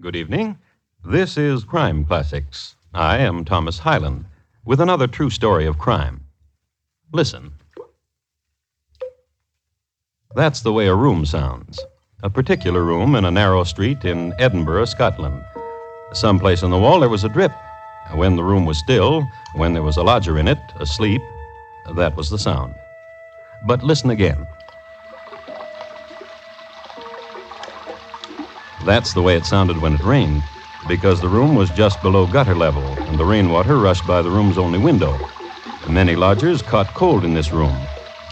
Good evening. This is Crime Classics. I am Thomas Hyland with another true story of crime. Listen. That's the way a room sounds. A particular room in a narrow street in Edinburgh, Scotland. Someplace on the wall there was a drip. When the room was still, when there was a lodger in it, asleep, that was the sound. But listen again. That's the way it sounded when it rained, because the room was just below gutter level, and the rainwater rushed by the room's only window. Many lodgers caught cold in this room.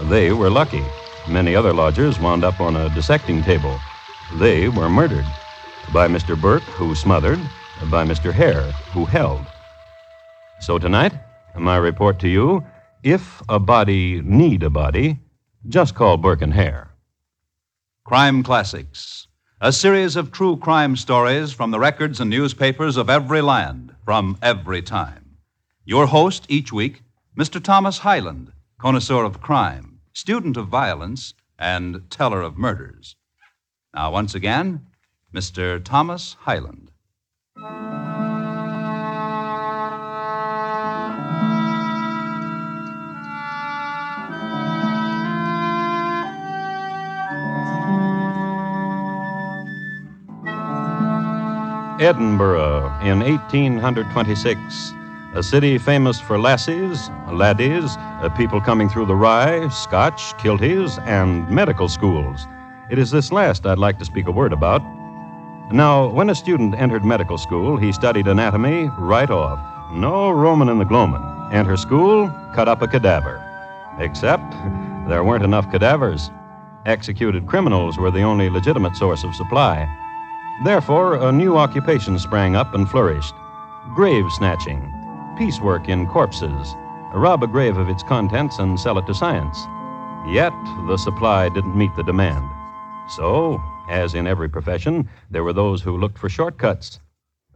They were lucky. Many other lodgers wound up on a dissecting table. They were murdered by Mr. Burke, who smothered, by Mr. Hare, who held. So tonight, my report to you, if a body need a body, just call Burke and Hare. Crime Classics, a series of true crime stories from the records and newspapers of every land, from every time. Your host each week, Mr. Thomas Hyland, connoisseur of crime, student of violence, and teller of murders. Now, once again, Mr. Thomas Hyland. Edinburgh in 1826, a city famous for lassies, laddies, people coming through the Rye, Scotch, kilties, and medical schools. It is this last I'd like to speak a word about. Now, when a student entered medical school, he studied anatomy right off. No Roman in the gloamin'. Enter school, cut up a cadaver. Except there weren't enough cadavers. Executed criminals were the only legitimate source of supply. Therefore, a new occupation sprang up and flourished. Grave snatching, piecework in corpses, rob a grave of its contents and sell it to science. Yet, the supply didn't meet the demand. So, as in every profession, there were those who looked for shortcuts.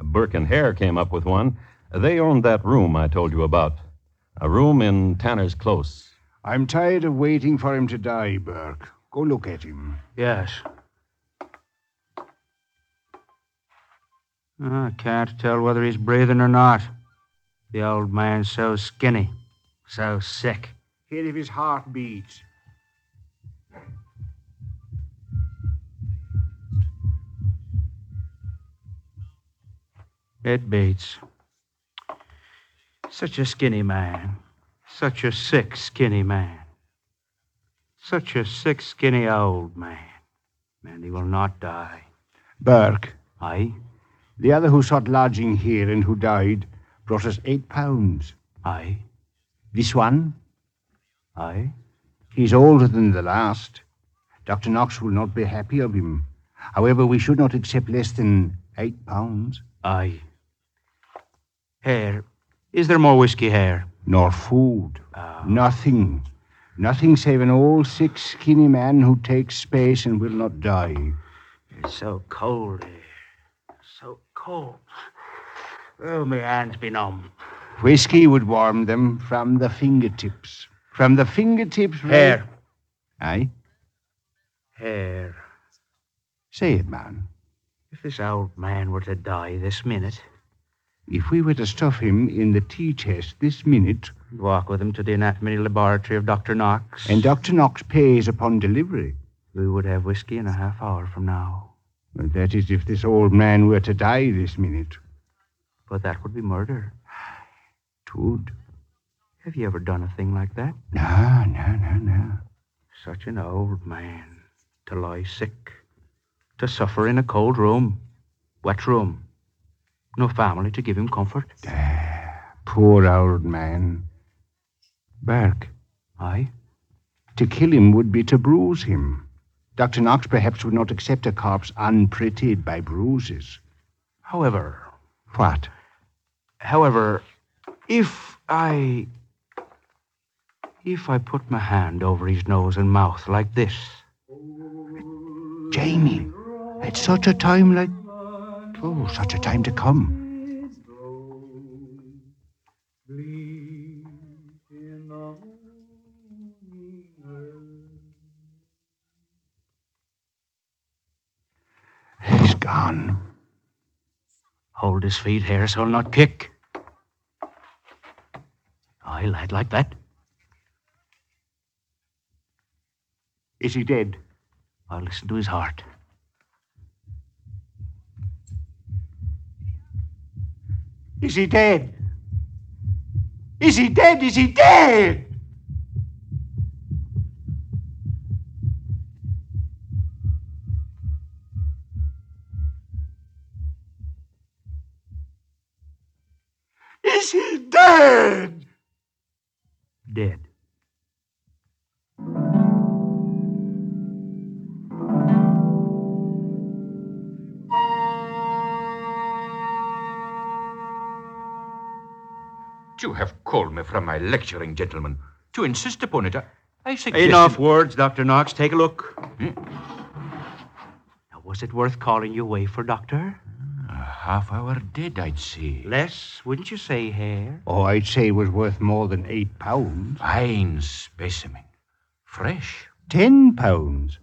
Burke and Hare came up with one. They owned that room I told you about, a room in Tanner's Close. I'm tired of waiting for him to die, Burke. Go look at him. Yes. I can't tell whether he's breathing or not. The old man's so skinny, so sick. Hear if his heart beats. It beats. Such a skinny man. Such a sick, skinny man. Such a sick, skinny old man. And he will not die. Burke. Aye? The other who sought lodging here and who died brought us 8 pounds. Aye. This one? Aye. He's older than the last. Dr. Knox will not be happy of him. However, we should not accept less than 8 pounds. Aye. Hare, is there more whiskey, Hare? Nor food. Nothing. Nothing save an old, sick, skinny man who takes space and will not die. It's so cold, Hare. Cold. Oh, my hands be numb. Whiskey would warm them from the fingertips. From the fingertips... Hare. Aye? Hare. Say it, man. If this old man were to die this minute... If we were to stuff him in the tea chest this minute... Walk with him to the anatomy laboratory of Dr. Knox. And Dr. Knox pays upon delivery. We would have whiskey in a half hour from now. Well, that is if this old man were to die this minute. But that would be murder. It would. Have you ever done a thing like that? No. Such an old man. To lie sick. To suffer in a cold room. Wet room. No family to give him comfort. Poor old man. Burke. Aye? To kill him would be to bruise him. Dr. Knox perhaps would not accept a corpse unprettied by bruises. However... What? However, if I put my hand over his nose and mouth like this... Jamie, at such a time like... Oh, such a time to come. Gone. Hold his feet, Hare shall not kick. Aye, lad, like that. Is he dead? I'll listen to his heart. Is he dead? Is he dead? Is he dead? Is he dead? Dead. You have called me from my lecturing, gentlemen. To insist upon it, I suggest... Enough words, Dr. Knox. Take a look. Now, was it worth calling you away for, Doctor? A half hour dead, I'd say. Less, wouldn't you say, Hare? Oh, I'd say it was worth more than £8. Fine specimen. Fresh. £10.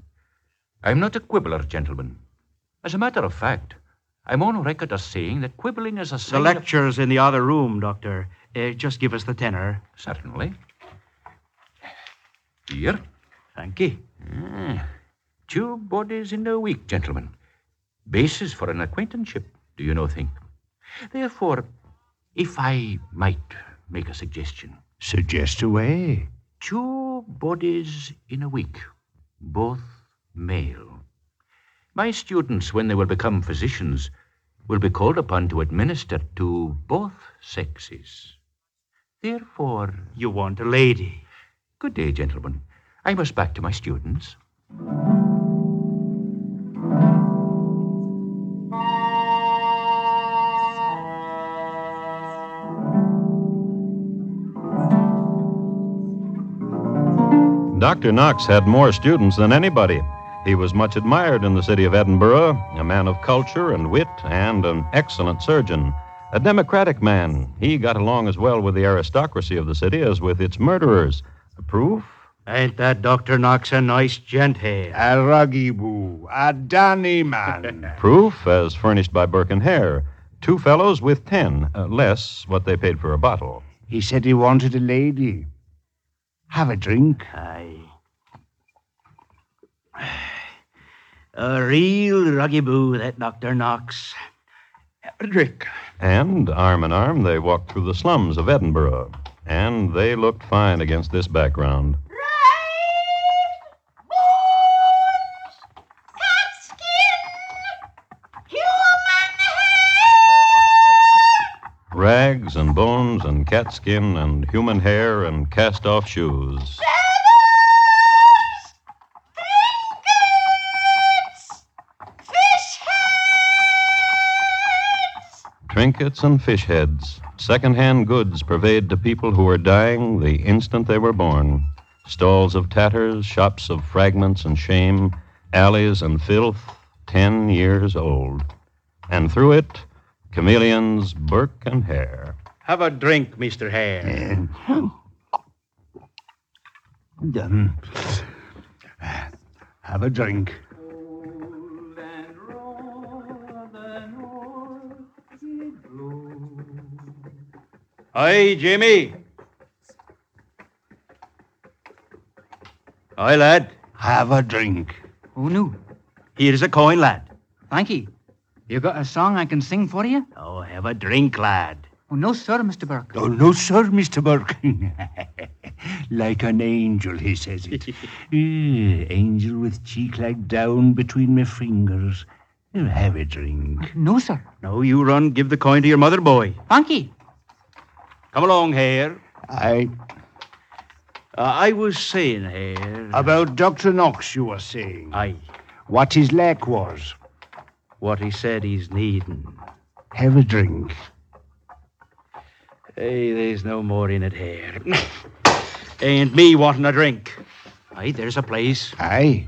I'm not a quibbler, gentlemen. As a matter of fact, I'm on record as saying that quibbling is a sign... The lecture's in the other room, Doctor. Just give us the tenor. Certainly. Here. Thank you. Two bodies in a week, gentlemen. Basis for an acquaintanceship, do you no think? Therefore, if I might make a suggestion. Suggest away. Two bodies in a week, both male. My students, when they will become physicians, will be called upon to administer to both sexes. Therefore... You want a lady. Good day, gentlemen. I must back to my students. Dr. Knox had more students than anybody. He was much admired in the city of Edinburgh, a man of culture and wit and an excellent surgeon. A democratic man, he got along as well with the aristocracy of the city as with its murderers. The proof? Ain't that Dr. Knox a nice gent, Hare? A ruggy-boo, a danny man. Proof, as furnished by Burke and Hare. Two fellows with 10, less what they paid for a bottle. He said he wanted a lady. Have a drink. Aye. A real ruggy-boo, that Dr. Knox. A drink. And, arm in arm, they walked through the slums of Edinburgh. And they looked fine against this background. Rice, bones, calfskin, human hair. Rags and bones and cat skin and human hair and cast-off shoes. Trinkets and fish heads. Second-hand goods purveyed to people who were dying the instant they were born. Stalls of tatters, shops of fragments and shame, alleys and filth, 10 years old. And through it, chameleons Burke and Hare. Have a drink, Mr. Hare. Have a drink. Aye, Jamie. Aye, lad. Have a drink. Who knew? Here's a coin, lad. Thank you. You got a song I can sing for you? Oh, have a drink, lad. Oh, no, sir, Mr. Burke. Oh, no, sir, Mr. Burke. Like an angel, he says it. Angel with cheek like down between my fingers. Have a drink. No, sir. No, you run. Give the coin to your mother, boy. Thank you. Come along, Hare. I was saying, Hare... About Dr. Knox, you were saying. Aye. What his lack was. What he said he's needing. Have a drink. Hey, there's no more in it, Hare. Ain't me wanting a drink. Aye, there's a place. Aye.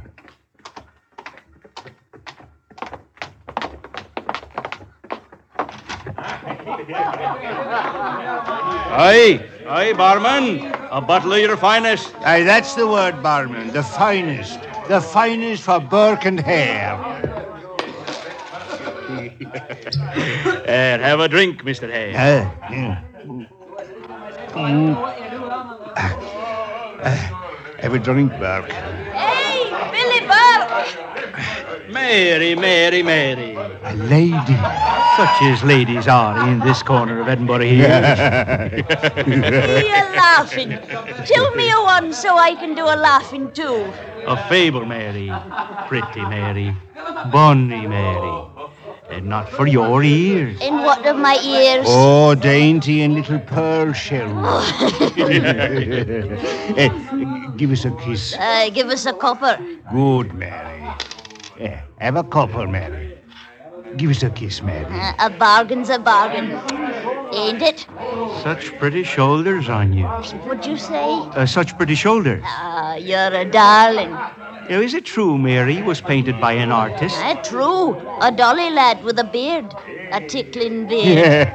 Aye, barman. A bottle of your finest. Aye, that's the word, barman. The finest. The finest for Burke and Hare. And have a drink, Mr. Hay. Have a drink, Burke. Hey, Billy Burke! Mary. A lady. Such as ladies are in this corner of Edinburgh here. You're laughing. Tell me a one so I can do a laughing too. A fable, Mary. Pretty Mary. Bonny Mary. And not for your ears. And what of my ears? Oh, dainty and little pearl shells. Give us a kiss. Give us a copper. Good, Mary. Have a copper, Mary. Give us a kiss, Mary. A bargain's a bargain. Ain't it? Such pretty shoulders on you. What'd you say? Such pretty shoulders. You're a darling. Now, is it true Mary was painted by an artist? True. A dolly lad with a beard. A tickling beard.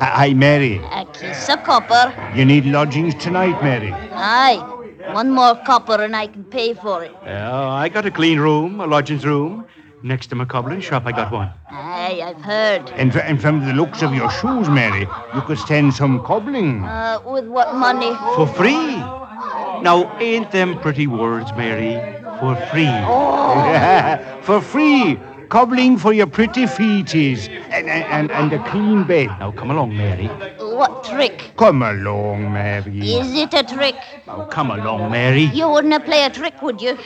Aye, Mary. A kiss, a copper. You need lodgings tonight, Mary. Aye. One more copper and I can pay for it. Well, I got a clean room, a lodgings room. Next to my cobbler's shop, I got one. Aye, I've heard. And from the looks of your shoes, Mary, you could stand some cobbling. With what money? For free. Now, ain't them pretty words, Mary? For free. Oh. For free. Cobbling for your pretty feeties. And a clean bed. Now, come along, Mary. What trick? Come along, Mary. Is it a trick? Oh, come along, Mary. You wouldn't play a trick, would you?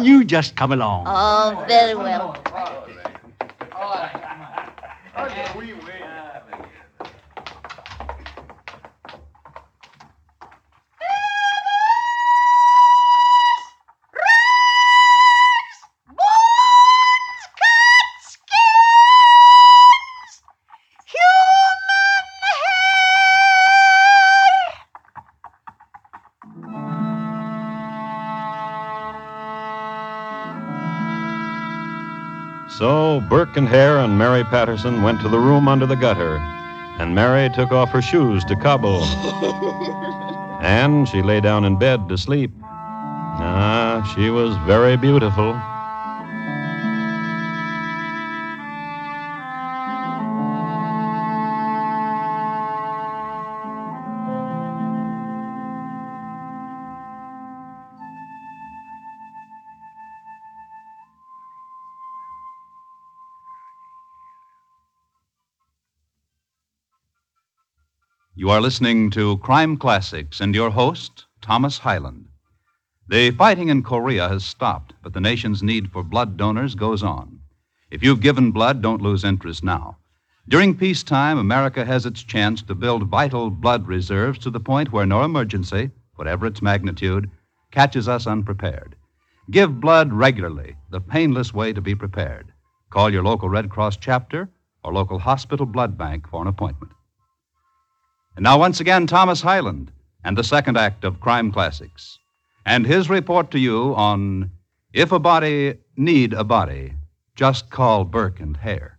You just come along. Oh, very well. So Burke and Hare and Mary Patterson went to the room under the gutter, and Mary took off her shoes to cobble. And she lay down in bed to sleep. Ah, she was very beautiful. You are listening to Crime Classics and your host, Thomas Hyland. The fighting in Korea has stopped, but the nation's need for blood donors goes on. If you've given blood, don't lose interest now. During peacetime, America has its chance to build vital blood reserves to the point where no emergency, whatever its magnitude, catches us unprepared. Give blood regularly, the painless way to be prepared. Call your local Red Cross chapter or local hospital blood bank for an appointment. And now once again, Thomas Hyland and the second act of Crime Classics. And his report to you on If a Body Need a Body, Just Call Burke and Hare.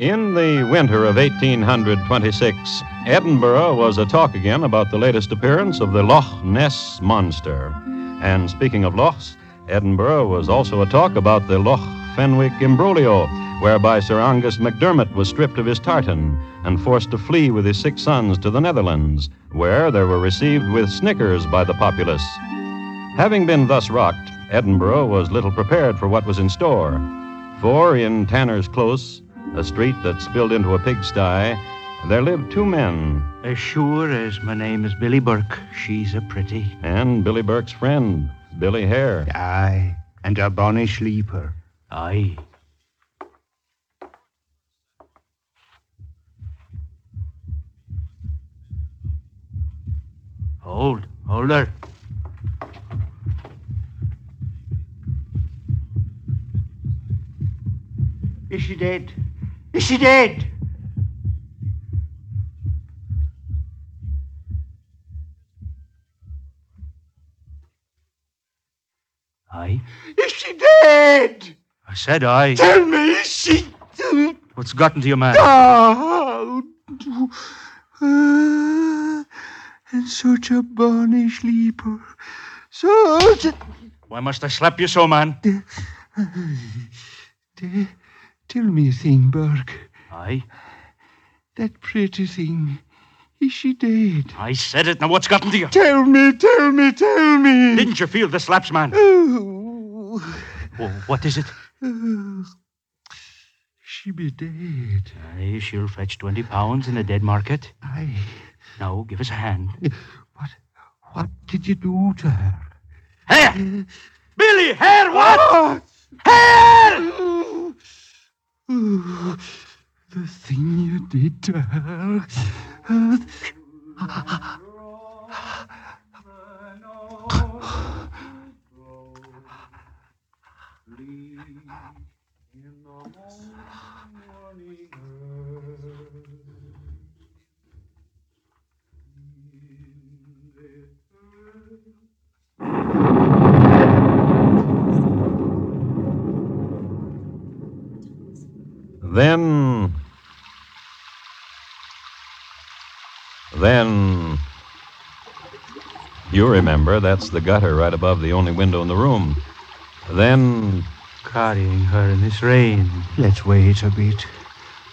In the winter of 1826, Edinburgh was a-talk again about the latest appearance of the Loch Ness Monster. And speaking of lochs, Edinburgh was also a-talk about the Loch Fenwick imbroglio, whereby Sir Angus McDermott was stripped of his tartan and forced to flee with his 6 sons to the Netherlands, where they were received with snickers by the populace. Having been thus rocked, Edinburgh was little prepared for what was in store. For in Tanner's Close, a street that spilled into a pigsty, there lived 2 men. As sure as my name is Billy Burke, she's a pretty. And Billy Burke's friend, Billy Hare. Aye, and a bonny sleeper. Aye. Hold her. Is she dead? Is she dead? Aye. Is she dead? I said aye. Tell me, is she... What's gotten to your man? Oh, and such a bonny sleeper. Such a... Why must I slap you so, man? Tell me a thing, Burke. Aye? That pretty thing, is she dead? I said it. Now what's gotten to you? Tell me. Didn't you feel the slaps, man? Oh. Oh, what is it? Oh. She be dead. Aye, she'll fetch 20 pounds in a dead market. Aye. Now, give us a hand. What did you do to her? Hare! Billy, Hare, what? Oh. Hare! Oh, the thing you did to her. Then, you remember, that's the gutter right above the only window in the room. Then... Carrying her in this rain. Let's wait a bit.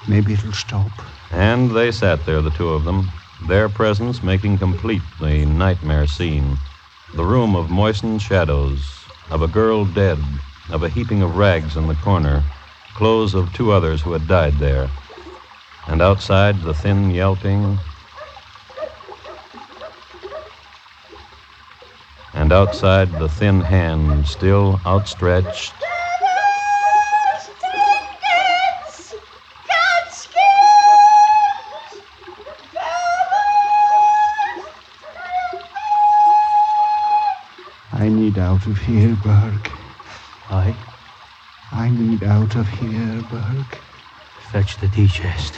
Maybe it'll stop. And they sat there, the two of them, their presence making complete the nightmare scene. The room of moistened shadows, of a girl dead, of a heaping of rags in the corner, clothes of two others who had died there. And outside, the thin yelping... And outside, the thin hand still outstretched. I need out of here, Burke. Aye? I need out of here, Burke. Fetch the tea chest.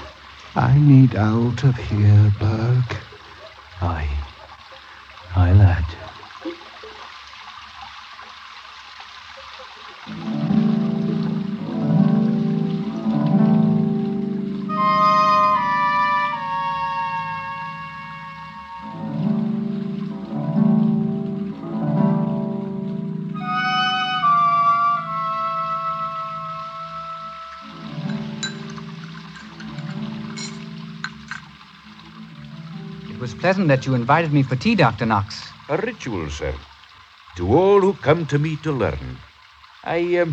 I need out of here, Burke. Aye. Aye, lad. Pleasant that you invited me for tea, Dr. Knox. A ritual, sir. To all who come to me to learn. I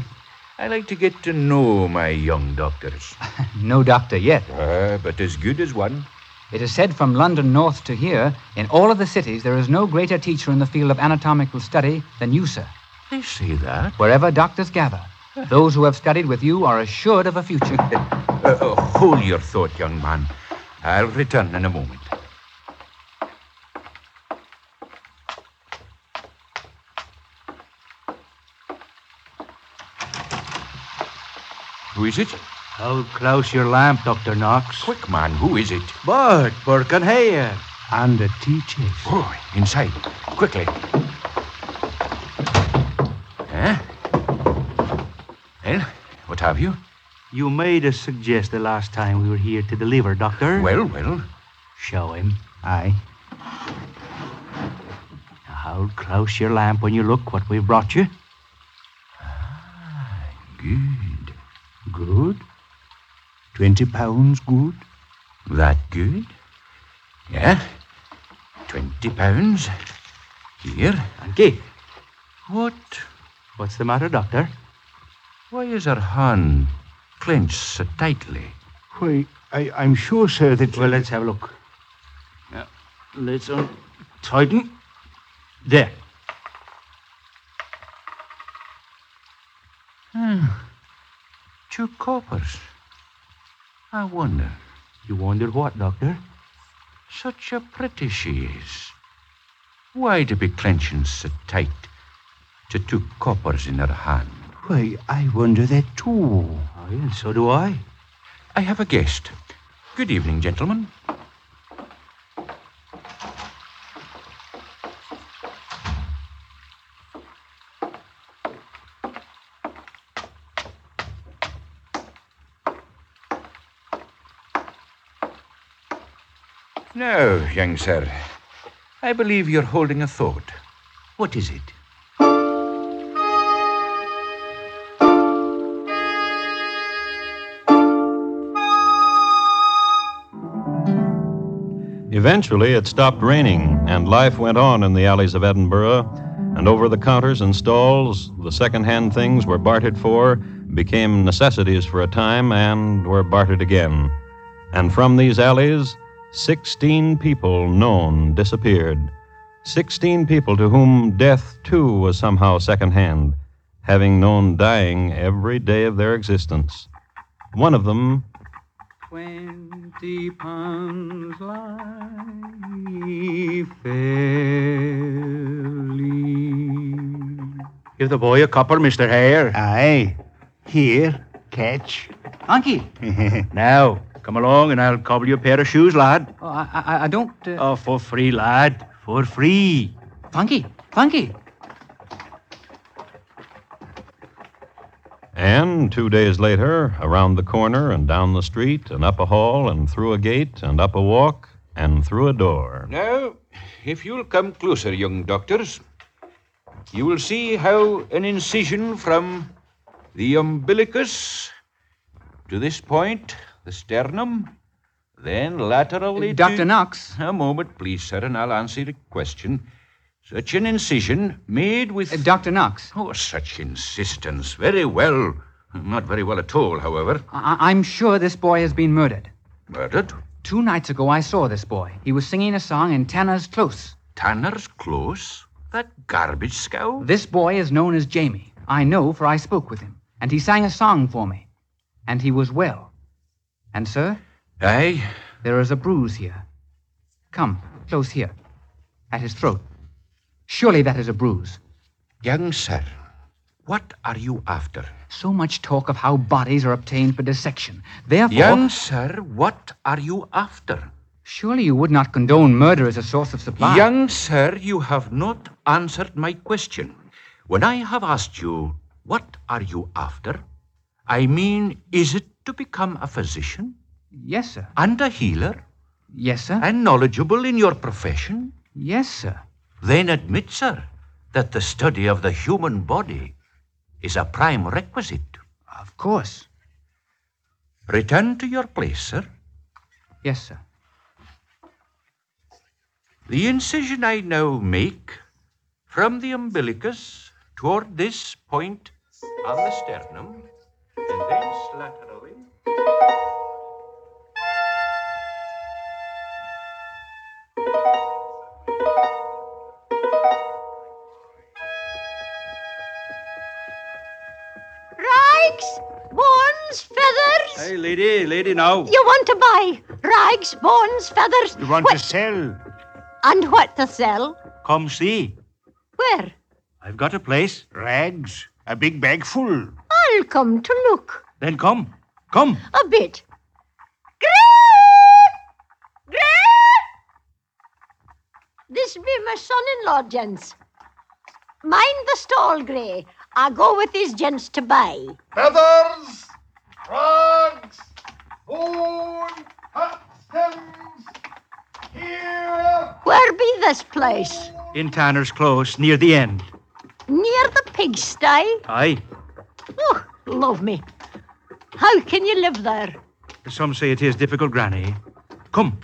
like to get to know my young doctors. No doctor yet. But as good as one. It is said from London north to here, in all of the cities, there is no greater teacher in the field of anatomical study than you, sir. I see that. Wherever doctors gather, those who have studied with you are assured of a future. Hold your thought, young man. I'll return in a moment. Who is it? I'll close your lamp, Dr. Knox. Quick, man, who is it? Burke and Hare. And the tea chest. Oh, inside. Quickly. Huh? Well, what have you? You made us suggest the last time we were here to deliver, Doctor. Well. Show him. Aye. Now, I'll close your lamp when you look what we've brought you. Ah, good. Good? 20 pounds good? That good? Yeah. 20 pounds. Here. Thank you. What's the matter, Doctor? Why is her hand clenched so tightly? Why, I'm sure, sir, that... Well, let's have a look. Now, let's untighten. There. Two coppers. I wonder. You wonder what, Doctor? Such a pretty she is. Why to be clenching so tight to two coppers in her hand? Why, I wonder that too. Aye, and so do I. I have a guest. Good evening, gentlemen. Now, young sir, I believe you're holding a thought. What is it? Eventually, it stopped raining, and life went on in the alleys of Edinburgh, and over the counters and stalls, the second-hand things were bartered for, became necessities for a time, and were bartered again. And from these alleys, 16 people known disappeared. 16 people to whom death, too, was somehow second-hand, having known dying every day of their existence. One of them... 20 pounds lie fairly. Give the boy a copper, Mr. Hare. Aye. Here, catch. Unky. Now, come along and I'll cobble you a pair of shoes, lad. Oh, I don't... Oh, for free, lad. For free. Funky, funky. And 2 days later, around the corner and down the street and up a hall and through a gate and up a walk and through a door. Now, if you'll come closer, young doctors, you will see how an incision from the umbilicus to this point, the sternum, then laterally Dr. to... Knox. A moment, please, sir, and I'll answer the question. Such an incision made with... Dr. Knox. Oh, such insistence. Very well. Not very well at all, however. I'm sure this boy has been murdered. Murdered? 2 nights ago, I saw this boy. He was singing a song in Tanner's Close. Tanner's Close? That garbage scow? This boy is known as Jamie. I know, for I spoke with him. And he sang a song for me. And he was well. And, sir? Aye? There is a bruise here. Come, close here. At his throat. Surely that is a bruise. Young sir, what are you after? So much talk of how bodies are obtained for dissection. Therefore... Young sir, what are you after? Surely you would not condone murder as a source of supply. Young sir, you have not answered my question. When I have asked you, what are you after? I mean, is it to become a physician? Yes, sir. And a healer? Yes, sir. And knowledgeable in your profession? Yes, sir. Then admit, sir, that the study of the human body is a prime requisite. Of course. Return to your place, sir. Yes, sir. The incision I now make from the umbilicus toward this point on the sternum and thence laterally... Hey, lady, now. You want to buy rags, bones, feathers. You want to sell. And what to sell? Come see. Where? I've got a place. Rags. A big bag full. I'll come to look. Then come. Come. A bit. Grrrr! Grrrr! This be my son-in-law, gents. Mind the stall, Grey. I go with these gents to buy. Feathers! Rugs, bone, hutskins, here. Where be this place? In Tanner's Close, near the end. Near the pigsty? Aye. Oh, love me. How can you live there? Some say it is difficult, Granny. Come.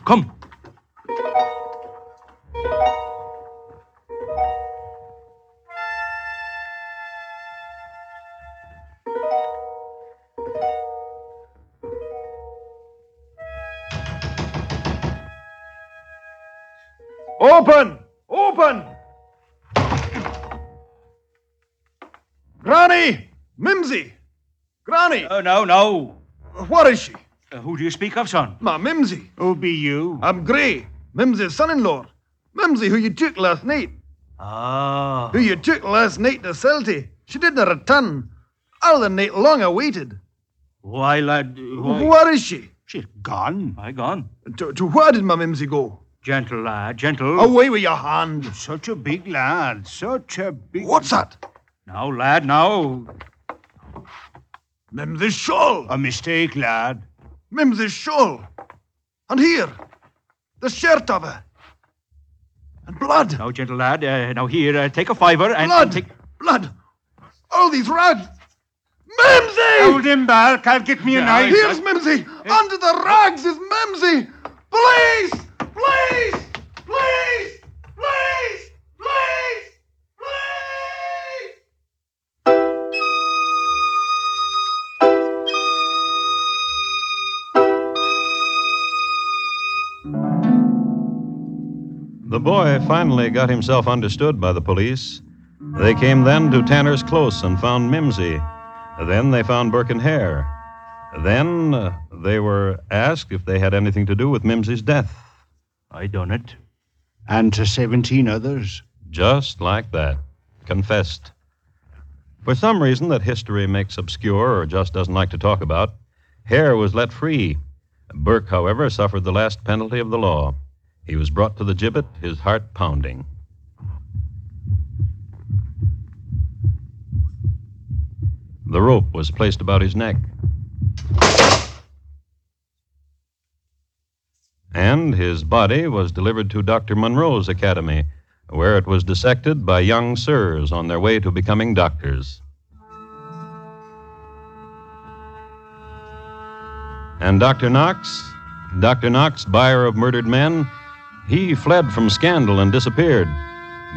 Open! Granny! Mimsy! Granny! Oh, no. What is she? Who do you speak of, son? Ma, Mimsy. Who be you? I'm Grey, Mimsy's son-in-law. Mimsy, who you took last night. Ah. Who you took last night to sell to. She didn't return. All the night long I waited. Why, lad... Why... Where is she? She's gone. Aye, gone. To where did my Mimsy go? Gentle, lad, gentle. Away with your hand. Such a big lad, such a big... What's that? Now, lad, now. Mimsy's shawl. A mistake, lad. Mimsy's shawl. And here, The shirt of her. And blood. Now, gentle lad, now here, take a fiver and... Blood! And take... Blood! All these rags! Mimsy! Hold him back, I'll get me a knife. Here's Mimsy! Under the rags is Mimsy! Please! Please! Please! Please! Please! The boy finally got himself understood by the police. They came then to Tanner's Close and found Mimsy. Then they found Burke and Hare. Then they were asked if they had anything to do with Mimsy's death. I done it. And to 17 others. Just like that. Confessed. For some reason that history makes obscure or just doesn't like to talk about, Hare was let free. Burke, however, suffered the last penalty of the law. He was brought to the gibbet, his heart pounding. The rope was placed about his neck. And his body was delivered to Dr. Monroe's academy, where it was dissected by young sirs on their way to becoming doctors. And Dr. Knox, buyer of murdered men, he fled from scandal and disappeared.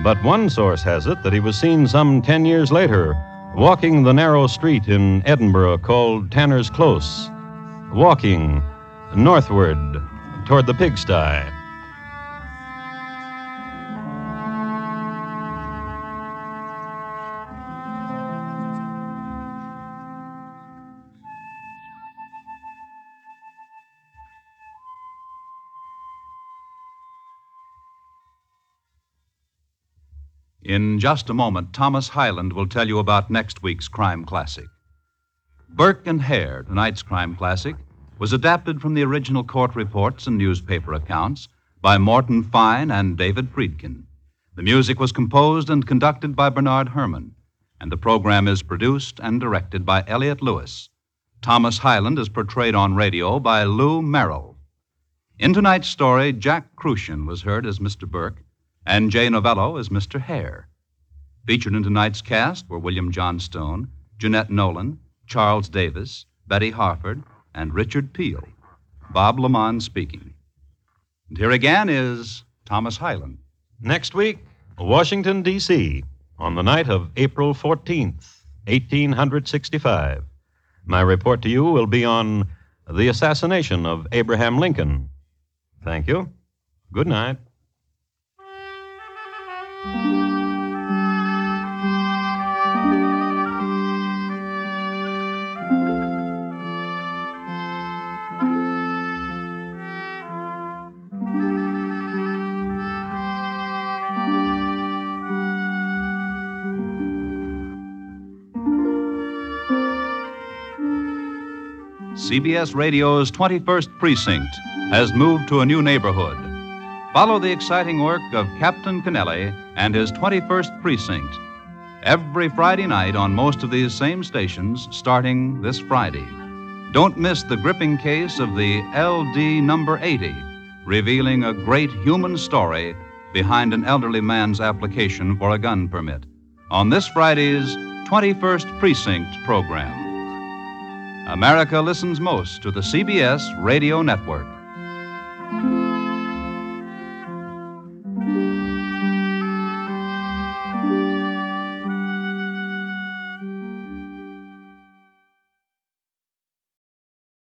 But one source has it that he was seen some 10 years later walking the narrow street in Edinburgh called Tanner's Close, walking northward toward the pigsty. In just a moment, Thomas Hyland will tell you about next week's crime classic. Burke and Hare, tonight's crime classic, was adapted from the original court reports and newspaper accounts by Morton Fine and David Friedkin. The music was composed and conducted by Bernard Herrmann, and the program is produced and directed by Elliot Lewis. Thomas Hyland is portrayed on radio by Lou Merrill. In tonight's story, Jack Crucian was heard as Mr. Burke, and Jay Novello as Mr. Hare. Featured in tonight's cast were William Johnstone, Jeanette Nolan, Charles Davis, Betty Harford, and Richard Peel. Bob Lamond speaking. And here again is Thomas Hyland. Next week, Washington, D.C., on the night of April 14th, 1865. My report to you will be on the assassination of Abraham Lincoln. Thank you. Good night. CBS Radio's 21st Precinct has moved to a new neighborhood. Follow the exciting work of Captain Kennelly and his 21st Precinct every Friday night on most of these same stations starting this Friday. Don't miss the gripping case of the LD number 80, revealing a great human story behind an elderly man's application for a gun permit on this Friday's 21st Precinct program. America listens most to the CBS Radio Network.